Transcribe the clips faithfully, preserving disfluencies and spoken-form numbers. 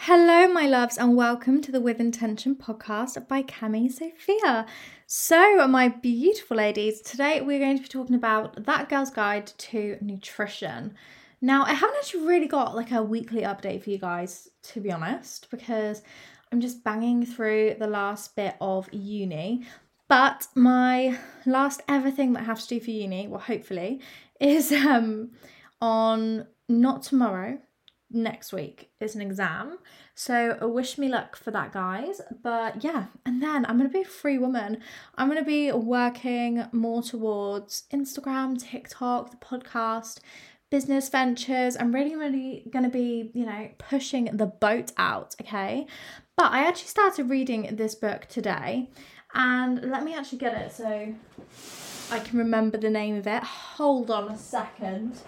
Hello, my loves, and welcome to the With Intention podcast by Cami Sophia. So, my beautiful ladies, today we're going to be talking about That Girl's Guide to Nutrition. Now, I haven't actually really got like a weekly update for you guys, to be honest, because I'm just banging through the last bit of uni. But my last ever thing that I have to do for uni, well, hopefully, is um on not tomorrow. Next week is an exam, so wish me luck for that, guys. But yeah, and then I'm gonna be a free woman. I'm gonna be working more towards Instagram, TikTok, the podcast, business ventures. I'm really, really gonna be, you know, pushing the boat out, okay? But I actually started reading this book today, and let me actually get it so I can remember the name of it. Hold on a second.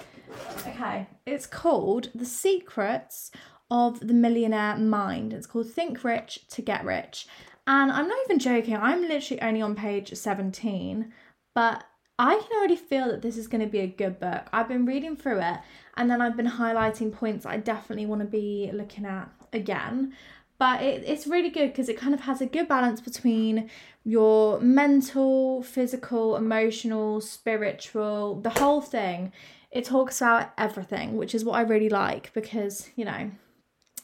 Okay, it's called The Secrets of the Millionaire Mind. It's called Think Rich to Get Rich. And I'm not even joking, I'm literally only on page seventeen, but I can already feel that this is going to be a good book. I've been reading through it, and then I've been highlighting points I definitely want to be looking at again. But it, it's really good because it kind of has a good balance between your mental, physical, emotional, spiritual, the whole thing. It talks about everything, which is what I really like because, you know,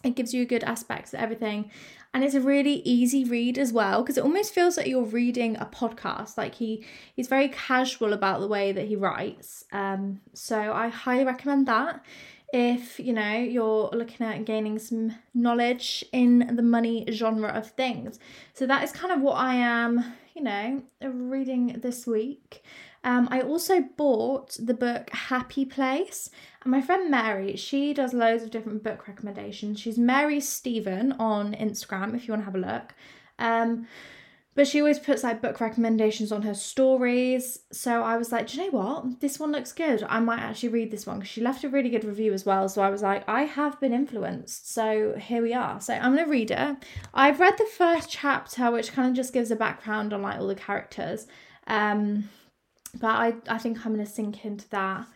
it gives you good aspects of everything. And it's a really easy read as well because it almost feels like you're reading a podcast. Like he, he's very casual about the way that he writes. Um, so I highly recommend that if, you know, you're looking at gaining some knowledge in the money genre of things. So that is kind of what I am, you know, reading this week. Um, I also bought the book Happy Place, and my friend Mary, she does loads of different book recommendations. She's Mary Stephen on Instagram if you want to have a look. Um, but she always puts like book recommendations on her stories. So I was like, do you know what? This one looks good. I might actually read this one because she left a really good review as well. So I was like, I have been influenced. So here we are. So I'm going to read it. I've read the first chapter, which kind of just gives a background on like all the characters. Um... But I, I think I'm going to sink into that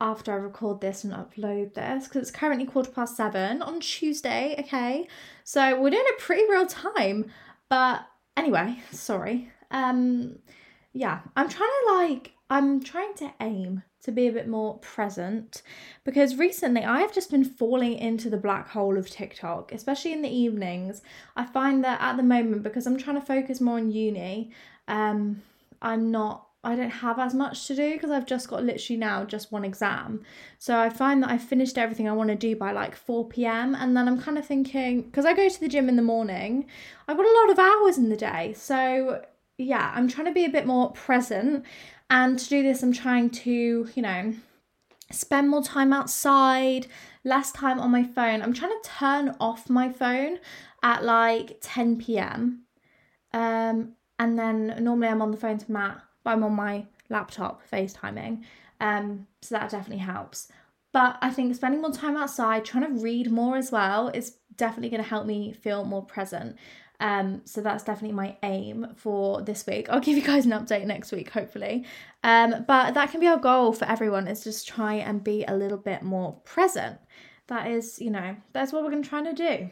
after I record this and upload this. Because it's currently quarter past seven on Tuesday, okay? So we're doing it pretty real time. But anyway, sorry. Um, yeah, I'm trying to like, I'm trying to aim to be a bit more present. Because recently I have just been falling into the black hole of TikTok. Especially in the evenings. I find that at the moment, because I'm trying to focus more on uni, um, I'm not. I don't have as much to do because I've just got literally now just one exam. So I find that I finished everything I want to do by like four p.m. And then I'm kind of thinking, because I go to the gym in the morning, I've got a lot of hours in the day. So yeah, I'm trying to be a bit more present. And to do this, I'm trying to, you know, spend more time outside, less time on my phone. I'm trying to turn off my phone at like ten p.m. Um, and then normally I'm on the phone to Matt. I'm on my laptop FaceTiming, um, so that definitely helps. But I think spending more time outside, trying to read more as well, is definitely going to help me feel more present. Um, so that's definitely my aim for this week. I'll give you guys an update next week, hopefully. Um, but that can be our goal for everyone, is just try and be a little bit more present. That is, you know, that's what we're going to try to do.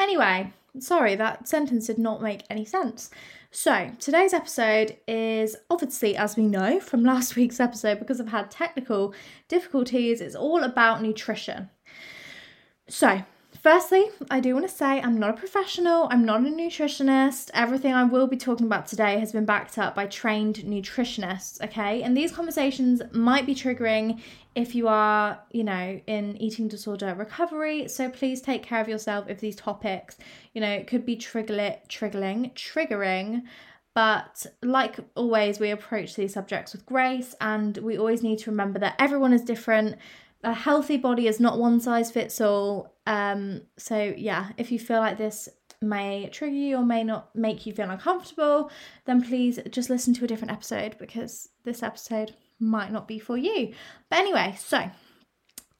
Anyway, sorry, that sentence did not make any sense. So today's episode is obviously, as we know from last week's episode, because I've had technical difficulties, it's all about nutrition. So firstly, I do want to say I'm not a professional, I'm not a nutritionist. Everything I will be talking about today has been backed up by trained nutritionists, okay? And these conversations might be triggering if you are, you know, in eating disorder recovery, so please take care of yourself if these topics, you know, could be trigger- triggering, triggering, but like always, we approach these subjects with grace, and we always need to remember that everyone is different. A healthy body is not one size fits all. Um, so yeah, if you feel like this may trigger you or may not make you feel uncomfortable, then please just listen to a different episode, because this episode might not be for you. But anyway, so,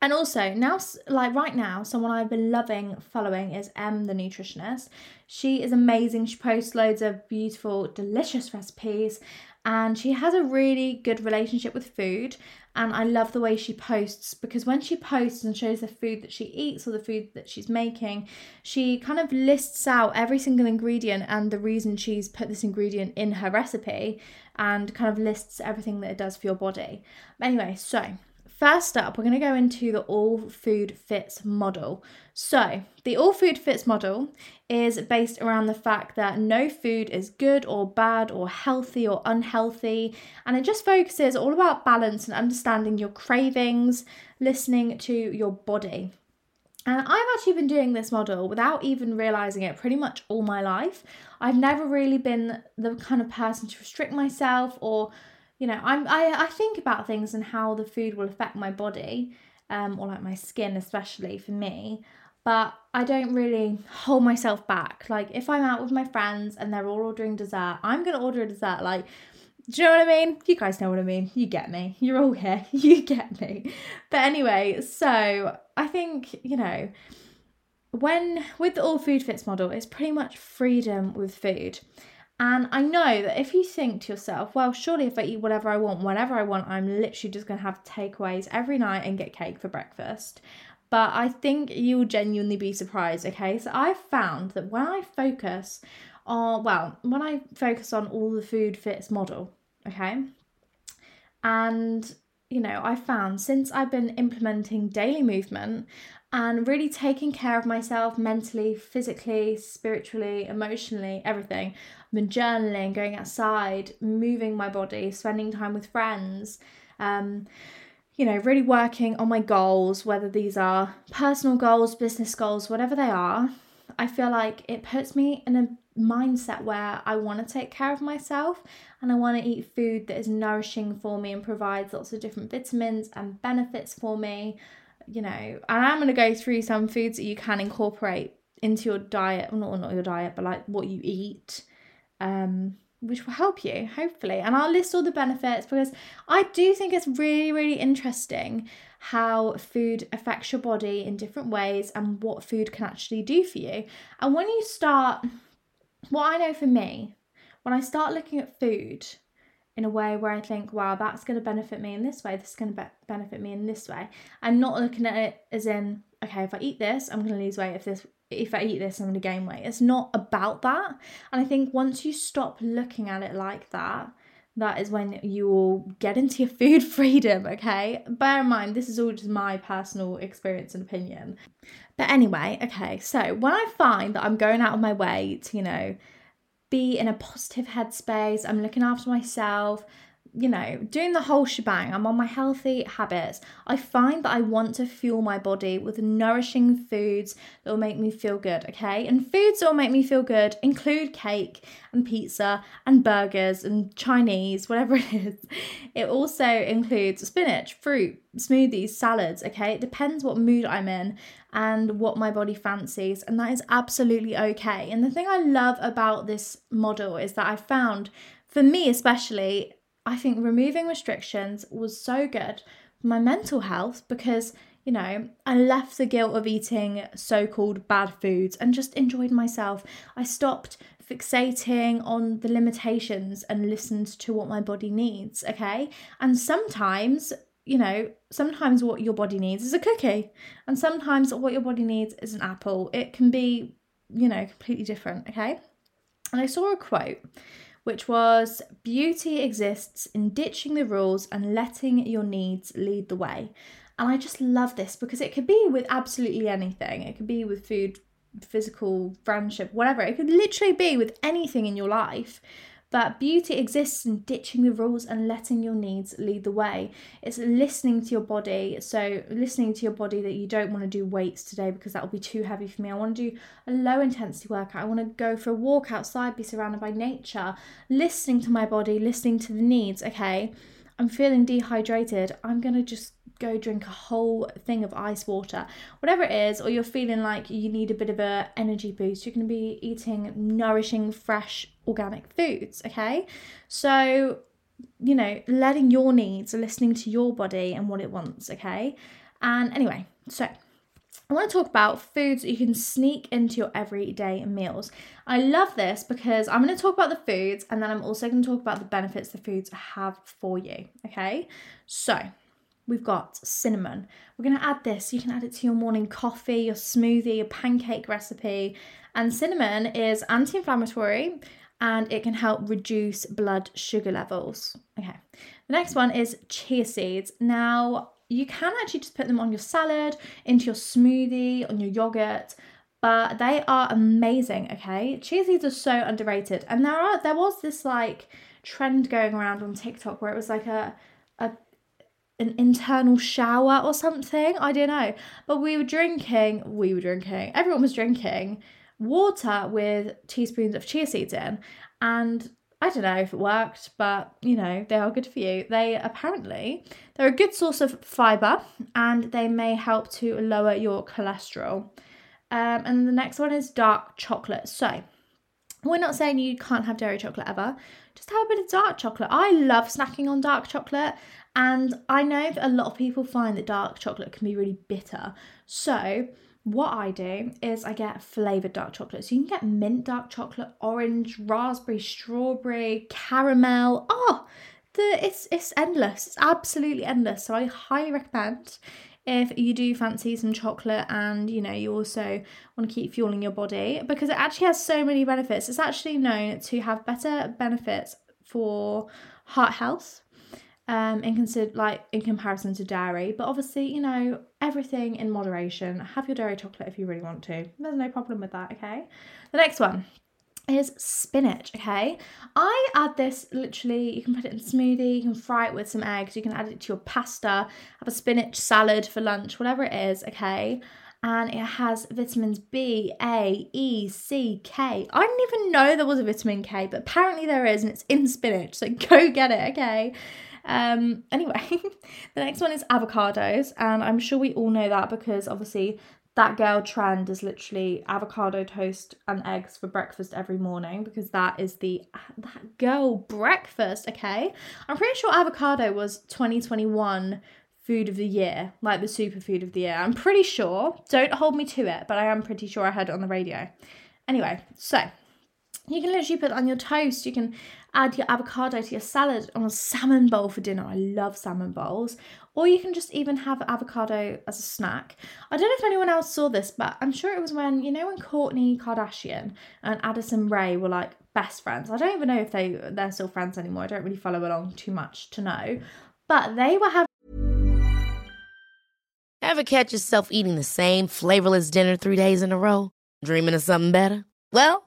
and also now, like right now, someone I've been loving following is Em, the nutritionist. She is amazing. She posts loads of beautiful, delicious recipes, and she has a really good relationship with food. And I love the way she posts, because when she posts and shows the food that she eats or the food that she's making, she kind of lists out every single ingredient and the reason she's put this ingredient in her recipe, and kind of lists everything that it does for your body. Anyway, so first up, we're going to go into the All Food Fits model. So the All Food Fits model is based around the fact that no food is good or bad or healthy or unhealthy, and it just focuses all about balance and understanding your cravings, listening to your body. And I've actually been doing this model without even realising it pretty much all my life. I've never really been the kind of person to restrict myself, or, you know, I'm, I, I think about things and how the food will affect my body, um, or like my skin especially for me. But I don't really hold myself back. Like if I'm out with my friends and they're all ordering dessert, I'm going to order a dessert. Like, do you know what I mean? You guys know what I mean. You get me. You're all here. You get me. But anyway, so I think, you know, when with the All Food Fits model, it's pretty much freedom with food. And I know that if you think to yourself, well, surely if I eat whatever I want, whenever I want, I'm literally just going to have takeaways every night and get cake for breakfast. But I think you'll genuinely be surprised, okay? So I've found that when I focus on, well, when I focus on all the food fits model, okay? And, you know, I found since I've been implementing daily movement and really taking care of myself mentally, physically, spiritually, emotionally, everything, I've been journaling, going outside, moving my body, spending time with friends, um... you know, really working on my goals, whether these are personal goals, business goals, whatever they are, I feel like it puts me in a mindset where I want to take care of myself, and I want to eat food that is nourishing for me and provides lots of different vitamins and benefits for me, you know. And I'm going to go through some foods that you can incorporate into your diet, well, not, not your diet, but like what you eat, um, which will help you, hopefully. And I'll list all the benefits, because I do think it's really, really interesting how food affects your body in different ways and what food can actually do for you. And when you start, what I know for me, when I start looking at food in a way where I think, wow, that's going to benefit me in this way, this is going to be- benefit me in this way, I'm not looking at it as in, okay, if I eat this, I'm going to lose weight. If this, if I eat this, I'm going to gain weight. It's not about that. And I think once you stop looking at it like that, that is when you will get into your food freedom, okay? Bear in mind, this is all just my personal experience and opinion. But anyway, okay, so when I find that I'm going out of my way to, you know, be in a positive headspace, I'm looking after myself, you know, doing the whole shebang, I'm on my healthy habits, I find that I want to fuel my body with nourishing foods that will make me feel good, okay? And foods that will make me feel good include cake and pizza and burgers and Chinese, whatever it is. It also includes spinach, fruit, smoothies, salads, okay? It depends what mood I'm in and what my body fancies, and that is absolutely okay. And the thing I love about this model is that I found, for me especially, I think removing restrictions was so good my mental health, because, you know, I left the guilt of eating so-called bad foods and just enjoyed myself. I stopped fixating on the limitations and listened to what my body needs, okay? And sometimes, you know, sometimes what your body needs is a cookie, and sometimes what your body needs is an apple. It can be, you know, completely different, okay? And I saw a quote which was, "Beauty exists in ditching the rules and letting your needs lead the way." And I just love this because it could be with absolutely anything. It could be with food, physical, friendship, whatever. It could literally be with anything in your life. But beauty exists in ditching the rules and letting your needs lead the way. It's listening to your body. So listening to your body that you don't want to do weights today because that will be too heavy for me. I want to do a low intensity workout. I want to go for a walk outside, be surrounded by nature. Listening to my body, listening to the needs. Okay, I'm feeling dehydrated. I'm going to just go drink a whole thing of ice water, whatever it is. Or you're feeling like you need a bit of a energy boost, you're going to be eating nourishing, fresh, organic foods, okay? So, you know, letting your needs, listening to your body and what it wants, okay? And anyway, so I want to talk about foods that you can sneak into your everyday meals. I love this because I'm going to talk about the foods, and then I'm also going to talk about the benefits the foods have for you, okay? So we've got cinnamon. We're going to add this. You can add it to your morning coffee, your smoothie, your pancake recipe. And cinnamon is anti-inflammatory and it can help reduce blood sugar levels. Okay. The next one is chia seeds. Now, you can actually just put them on your salad, into your smoothie, on your yogurt, but they are amazing, okay? Chia seeds are so underrated. And there are there was this like trend going around on TikTok where it was like a a an internal shower or something, I don't know. But we were drinking, we were drinking, everyone was drinking water with teaspoons of chia seeds in. And I don't know if it worked, but you know, they are good for you. They apparently, they're a good source of fiber and they may help to lower your cholesterol. Um, and the next one is dark chocolate. So we're not saying you can't have dairy chocolate ever, just have a bit of dark chocolate. I love snacking on dark chocolate. And I know that a lot of people find that dark chocolate can be really bitter. So what I do is I get flavoured dark chocolate. So you can get mint dark chocolate, orange, raspberry, strawberry, caramel. Oh, the it's it's endless. It's absolutely endless. So I highly recommend if you do fancy some chocolate and, you know, you also want to keep fueling your body, because it actually has so many benefits. It's actually known to have better benefits for heart health. Um, in consider like in comparison to dairy, but obviously, you know, everything in moderation. Have your dairy chocolate if you really want to. There's no problem with that, okay? The next one is spinach, okay? I add this literally, you can put it in a smoothie, you can fry it with some eggs, you can add it to your pasta, have a spinach salad for lunch, whatever it is, okay? And it has vitamins B, A, E, C, K. I didn't even know there was a vitamin K, but apparently there is, and it's in spinach, so go get it, okay? Um, anyway, the next one is avocados, and I'm sure we all know that because obviously that girl trend is literally avocado toast and eggs for breakfast every morning, because that is the that girl breakfast, okay? I'm pretty sure avocado was twenty twenty-one food of the year, like the superfood of the year. I'm pretty sure, don't hold me to it, but I am pretty sure I heard it on the radio. Anyway, so you can literally put it on your toast. You can add your avocado to your salad on a salmon bowl for dinner. I love salmon bowls. Or you can just even have avocado as a snack. I don't know if anyone else saw this, but I'm sure it was when, you know, when Kourtney Kardashian and Addison Rae were like best friends. I don't even know if they, they're still friends anymore. I don't really follow along too much to know. But they were having... Ever catch yourself eating the same flavorless dinner three days in a row? Dreaming of something better? Well,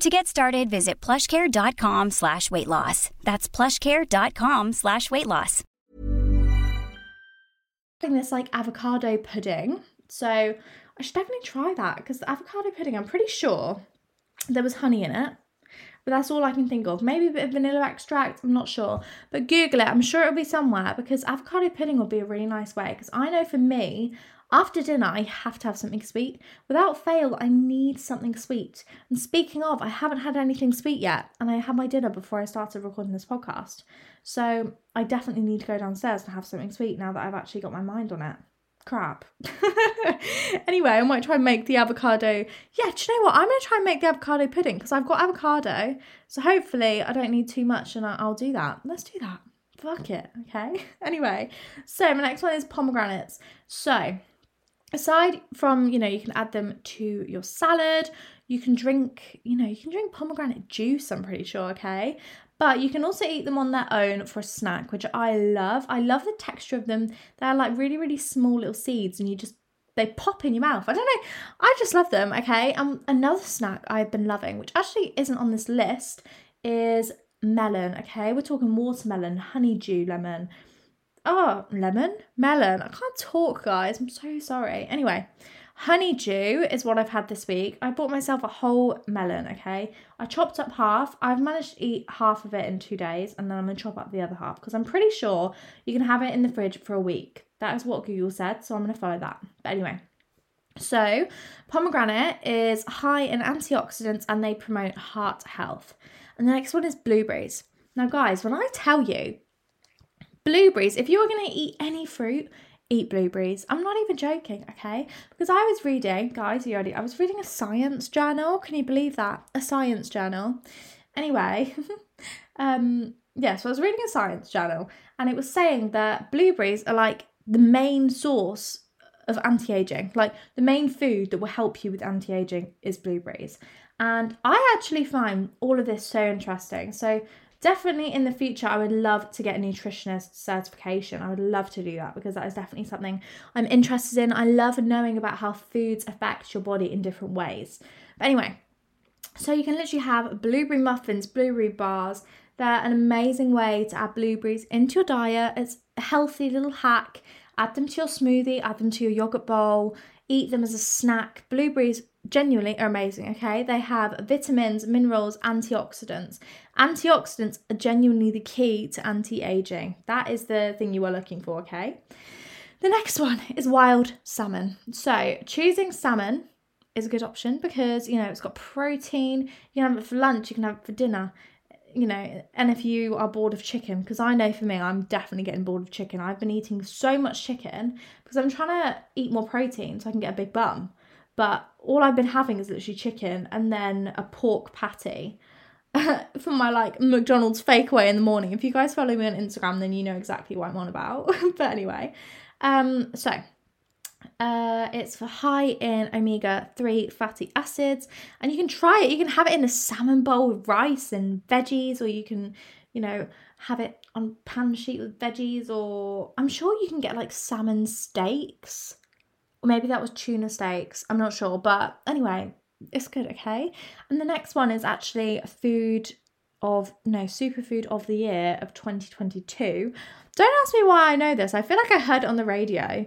To get started, visit plushcare.com slash weight loss. That's plushcare.com slash weight loss. I think this like avocado pudding. So I should definitely try that, because the avocado pudding, I'm pretty sure there was honey in it. But that's all I can think of. Maybe a bit of vanilla extract, I'm not sure. But Google it, I'm sure it'll be somewhere, because avocado pudding would be a really nice way. Because I know for me, after dinner, I have to have something sweet. Without fail, I need something sweet. And speaking of, I haven't had anything sweet yet. And I had my dinner before I started recording this podcast. So I definitely need to go downstairs and have something sweet now that I've actually got my mind on it. Crap. Anyway, I might try and make the avocado. Yeah, do you know what? I'm going to try and make the avocado pudding, because I've got avocado. So hopefully I don't need too much, and I'll do that. Let's do that. Fuck it. Okay. Anyway, so my next one is pomegranates. So aside from, you know, you can add them to your salad, you can drink, you know, you can drink pomegranate juice, I'm pretty sure, okay? But you can also eat them on their own for a snack, which I love. I love the texture of them. They're like really, really small little seeds, and you just, they pop in your mouth. I don't know. I just love them, okay? Um, another snack I've been loving, which actually isn't on this list, is melon, okay? We're talking watermelon, honeydew lemon. Oh, lemon? Melon. I can't talk, guys. I'm so sorry. Anyway, honeydew is what I've had this week. I bought myself a whole melon, okay? I chopped up half. I've managed to eat half of it in two days, and then I'm going to chop up the other half, because I'm pretty sure you can have it in the fridge for a week. That is what Google said, so I'm going to follow that. But anyway, so pomegranate is high in antioxidants, and they promote heart health. And the next one is blueberries. Now, guys, when I tell you, blueberries, if you are going to eat any fruit, eat blueberries. I'm not even joking, okay? Because I was reading, guys, you already, I was reading a science journal. Can you believe that? A science journal. Anyway, um, yeah, so I was reading a science journal, and it was saying that blueberries are like the main source of anti-aging. Like the main food that will help you with anti-aging is blueberries. And I actually find all of this so interesting. So definitely in the future, I would love to get a nutritionist certification. I would love to do that, because that is definitely something I'm interested in. I love knowing about how foods affect your body in different ways. But anyway, so you can literally have blueberry muffins, blueberry bars. They're an amazing way to add blueberries into your diet. It's a healthy little hack. Add them to your smoothie, add them to your yogurt bowl, eat them as a snack. Blueberries genuinely are amazing, okay? They have vitamins, minerals, antioxidants. Antioxidants are genuinely the key to anti-aging. That is the thing you are looking for, okay? The next one is wild salmon. So choosing salmon is a good option, because, you know, it's got protein. You can have it for lunch, you can have it for dinner. You know, and if you are bored of chicken, because I know for me, I'm definitely getting bored of chicken. I've been eating so much chicken because I'm trying to eat more protein so I can get a big bum. But all I've been having is literally chicken and then a pork patty from my like McDonald's fakeaway in the morning. If you guys follow me on Instagram, then you know exactly what I'm on about. But anyway, um, so uh it's for high in omega three fatty acids, and you can try it. You can have it in a salmon bowl with rice and veggies, or you can, you know, have it on pan sheet with veggies, or I'm sure you can get like salmon steaks, or maybe that was tuna steaks, I'm not sure. But anyway, it's good, okay? And the next one is actually a food of no superfood of the year of twenty twenty-two. Don't ask me why I know this. I feel like I heard it on the radio.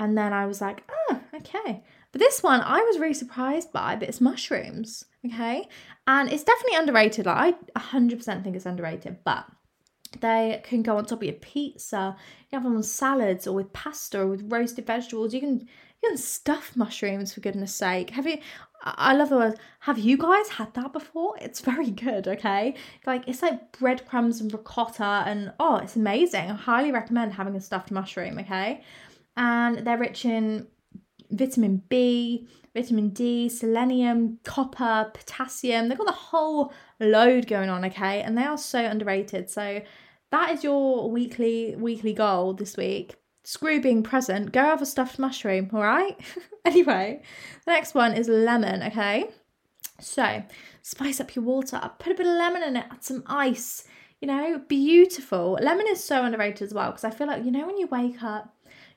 And then I was like, oh, okay. But this one I was really surprised by, but it's mushrooms, okay? And it's definitely underrated. Like, I one hundred percent think it's underrated, but they can go on top of your pizza. You have them on salads, or with pasta, or with roasted vegetables. You can you can stuff mushrooms, for goodness sake. Have you, I love the word, have you guys had that before? It's very good, okay? Like, it's like breadcrumbs and ricotta, and oh, it's amazing. I highly recommend having a stuffed mushroom, okay? And they're rich in vitamin B, vitamin D, selenium, copper, potassium. They've got the whole load going on, okay? And they are so underrated. So that is your weekly weekly goal this week. Screw being present. Go have a stuffed mushroom, all right? Anyway, the next one is lemon, okay? So spice up your water up, put a bit of lemon in it, add some ice, you know, beautiful. Lemon is so underrated as well, because I feel like, you know, when you wake up,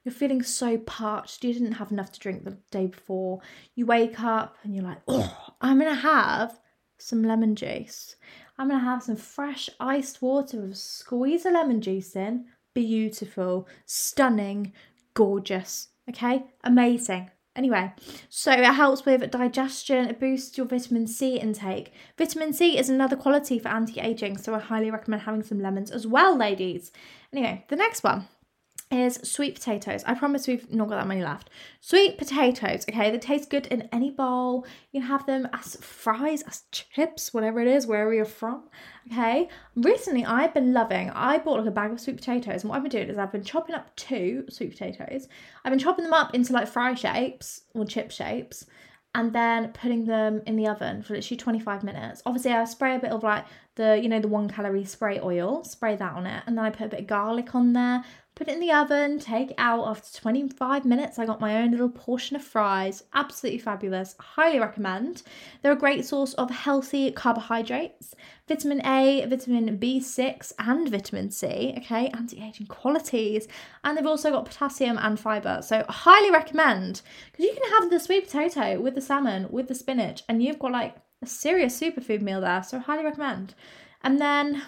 you're feeling so parched, you didn't have enough to drink the day before, you wake up and you're like, oh, I'm going to have some lemon juice. I'm going to have some fresh iced water with a squeeze of lemon juice in. Beautiful, stunning, gorgeous, okay? Amazing. Anyway, so it helps with digestion, it boosts your vitamin C intake. Vitamin C is another quality for anti-aging, so I highly recommend having some lemons as well, ladies. Anyway, the next one is sweet potatoes. I promise we've not got that many left. Sweet potatoes, okay, they taste good in any bowl. You can have them as fries, as chips, whatever it is, wherever you're from, okay. Recently, I've been loving, I bought like a bag of sweet potatoes, and what I've been doing is I've been chopping up two sweet potatoes. I've been chopping them up into like fry shapes or chip shapes, and then putting them in the oven for literally twenty-five minutes. Obviously, I spray a bit of like the, you know, the one calorie spray oil, spray that on it, and then I put a bit of garlic on there, put it in the oven, take it out. After twenty-five minutes, I got my own little portion of fries. Absolutely fabulous. Highly recommend. They're a great source of healthy carbohydrates, vitamin A, vitamin B six, and vitamin C, okay, anti-aging qualities. And they've also got potassium and fibre. So highly recommend, because you can have the sweet potato with the salmon, with the spinach, and you've got like a serious superfood meal there. So highly recommend. And then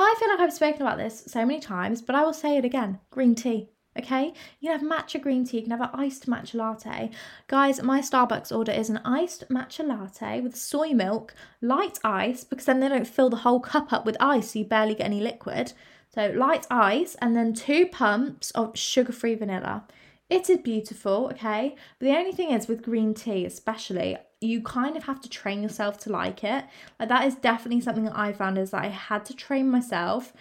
I feel like I've spoken about this so many times, but I will say it again. Green tea, okay? You can have matcha green tea. You can have an iced matcha latte. Guys, my Starbucks order is an iced matcha latte with soy milk, light ice, because then they don't fill the whole cup up with ice, so you barely get any liquid. So light ice, and then two pumps of sugar-free vanilla. It is beautiful, okay? But the only thing is with green tea especially, you kind of have to train yourself to like it. Like that is definitely something that I found, is that I had to train myself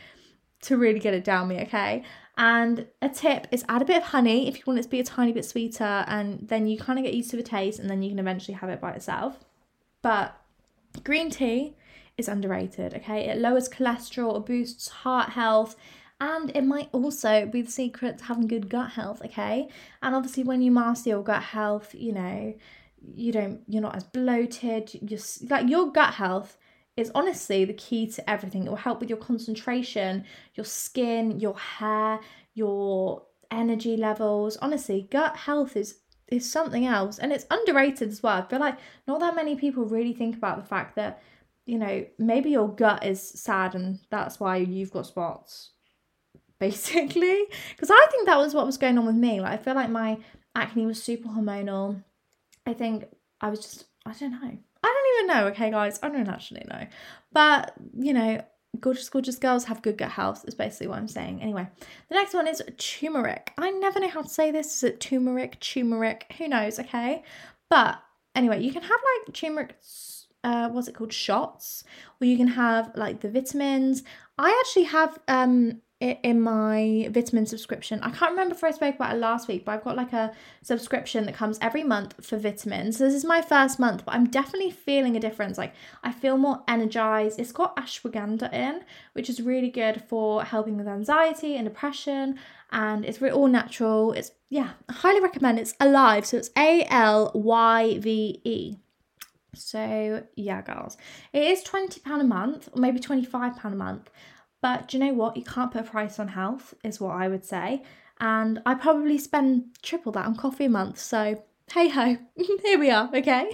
to really get it down me, okay? And a tip is add a bit of honey if you want it to be a tiny bit sweeter, and then you kind of get used to the taste, and then you can eventually have it by itself. But green tea is underrated, okay? It lowers cholesterol, it boosts heart health, and it might also be the secret to having good gut health, okay? And obviously when you master your gut health, you know, you don't, you're not as bloated. You're like, your gut health is honestly the key to everything. It will help with your concentration, your skin, your hair, your energy levels. Honestly, gut health is is something else, and it's underrated as well. I feel like not that many people really think about the fact that, you know, maybe your gut is sad and that's why you've got spots, basically. Because I think that was what was going on with me. Like I feel like my acne was super hormonal. I think I was just, I don't know. I don't even know, okay, guys? I don't actually know. But, you know, gorgeous, gorgeous girls have good gut health is basically what I'm saying. Anyway, the next one is turmeric. I never know how to say this. Is it turmeric, turmeric? Who knows, okay? But anyway, you can have like turmeric, uh, what's it called, shots, or you can have like the vitamins. I actually have um it in my vitamin subscription. I can't remember if I spoke about it last week, but I've got like a subscription that comes every month for vitamins. So this is my first month, but I'm definitely feeling a difference. Like I feel more energized. It's got ashwagandha in, which is really good for helping with anxiety and depression, and it's really all natural. It's, yeah, I highly recommend. It's Alive, so it's A L Y V E. So yeah, girls, it is twenty pounds a month, or maybe twenty-five pounds a month. But do you know what? You can't put a price on health, is what I would say. And I probably spend triple that on coffee a month. So hey ho, here we are, okay?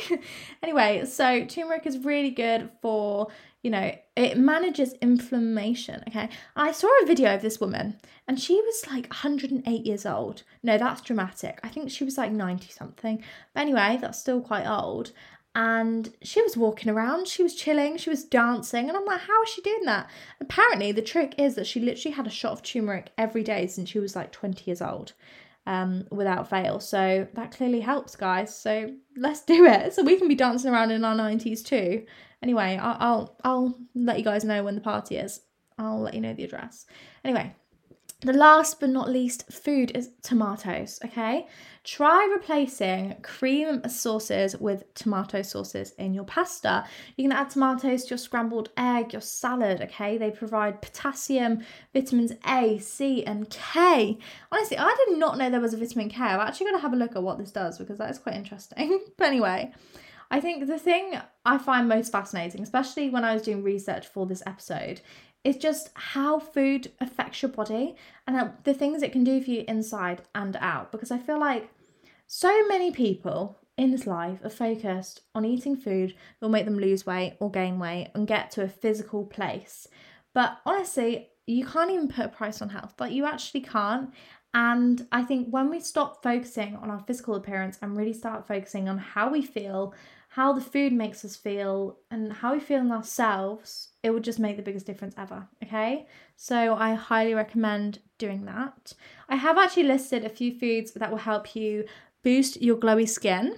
Anyway, so turmeric is really good for, you know, it manages inflammation, okay? I saw a video of this woman, and she was like one hundred eight years old. No, that's dramatic. I think she was like ninety something. But anyway, that's still quite old. And she was walking around, she was chilling, she was dancing, and I'm like, how is she doing that? Apparently the trick is that she literally had a shot of turmeric every day since she was like twenty years old, um, without fail. So that clearly helps, guys. So let's do it, so we can be dancing around in our nineties too. Anyway, I'll I'll, I'll let you guys know when the party is. I'll let you know the address. Anyway, the last but not least food is tomatoes, okay? Try replacing cream sauces with tomato sauces in your pasta. You can add tomatoes to your scrambled egg, your salad, okay? They provide potassium, vitamins A, C, and K. Honestly, I did not know there was a vitamin K. I'm actually going to have a look at what this does, because that is quite interesting. But anyway, I think the thing I find most fascinating, especially when I was doing research for this episode, is just how food affects your body and the things it can do for you inside and out. Because I feel like so many people in this life are focused on eating food that will make them lose weight or gain weight and get to a physical place. But honestly, you can't even put a price on health. Like, you actually can't. And I think when we stop focusing on our physical appearance and really start focusing on how we feel, how the food makes us feel, and how we feel in ourselves, it would just make the biggest difference ever, okay? So I highly recommend doing that. I have actually listed a few foods that will help you boost your glowy skin,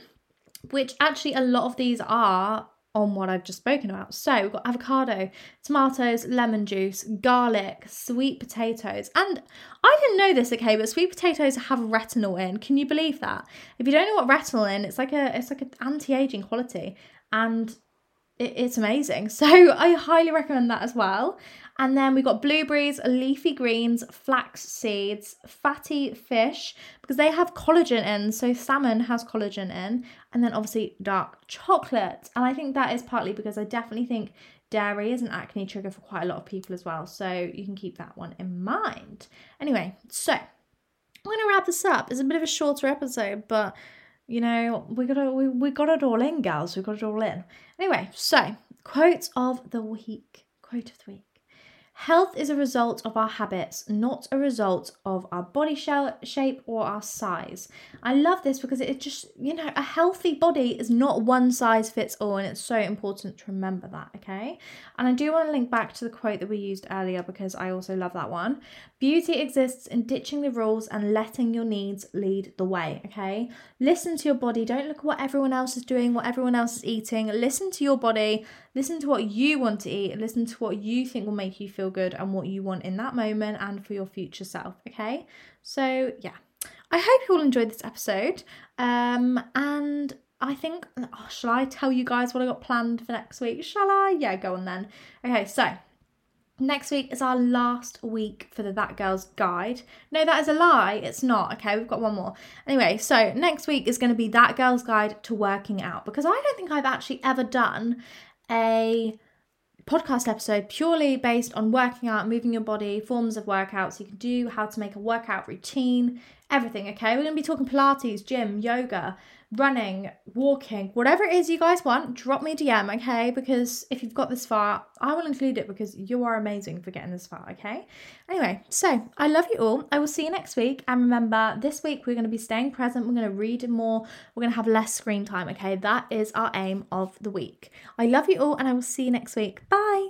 which actually a lot of these are on what I've just spoken about. So we've got avocado, tomatoes, lemon juice, garlic, sweet potatoes. And I didn't know this, okay, but sweet potatoes have retinol in. Can you believe that? If you don't know what retinol in, it's like a it's like an anti-aging quality, and it, it's amazing. So I highly recommend that as well. And then we've got blueberries, leafy greens, flax seeds, fatty fish, because they have collagen in. So salmon has collagen in. And then obviously dark chocolate. And I think that is partly because I definitely think dairy is an acne trigger for quite a lot of people as well. So you can keep that one in mind. Anyway, so I'm going to wrap this up. It's a bit of a shorter episode, but you know, we got, we, we got it all in, gals. We got it all in. Anyway, so quotes of the week. Quote of the week. Health is a result of our habits, not a result of our body shape or our size. I love this because it just, you know, a healthy body is not one size fits all, and it's so important to remember that, okay? And I do want to link back to the quote that we used earlier because I also love that one. Beauty exists in ditching the rules and letting your needs lead the way, okay? Listen to your body. Don't look at what everyone else is doing, what everyone else is eating. Listen to your body. Listen to what you want to eat. Listen to what you think will make you feel good and what you want in that moment and for your future self, okay? So yeah, I hope you all enjoyed this episode, um and I think, oh, shall I tell you guys what I got planned for next week? Shall I? Yeah, go on then. Okay, so next week is our last week for the That Girl's Guide. No, that is a lie. It's not. Okay, we've got one more. Anyway, so next week is going to be That Girl's Guide to Working Out, because I don't think I've actually ever done a podcast episode purely based on working out, moving your body, forms of workouts you can do, how to make a workout routine, everything, okay? We're going to be talking Pilates, gym, yoga, running, walking, whatever it is you guys want, drop me a D M, okay? Because if you've got this far, I will include it because you are amazing for getting this far, okay? Anyway, so I love you all. I will see you next week. And remember, this week we're going to be staying present. We're going to read more. We're going to have less screen time, okay? That is our aim of the week. I love you all, and I will see you next week. Bye.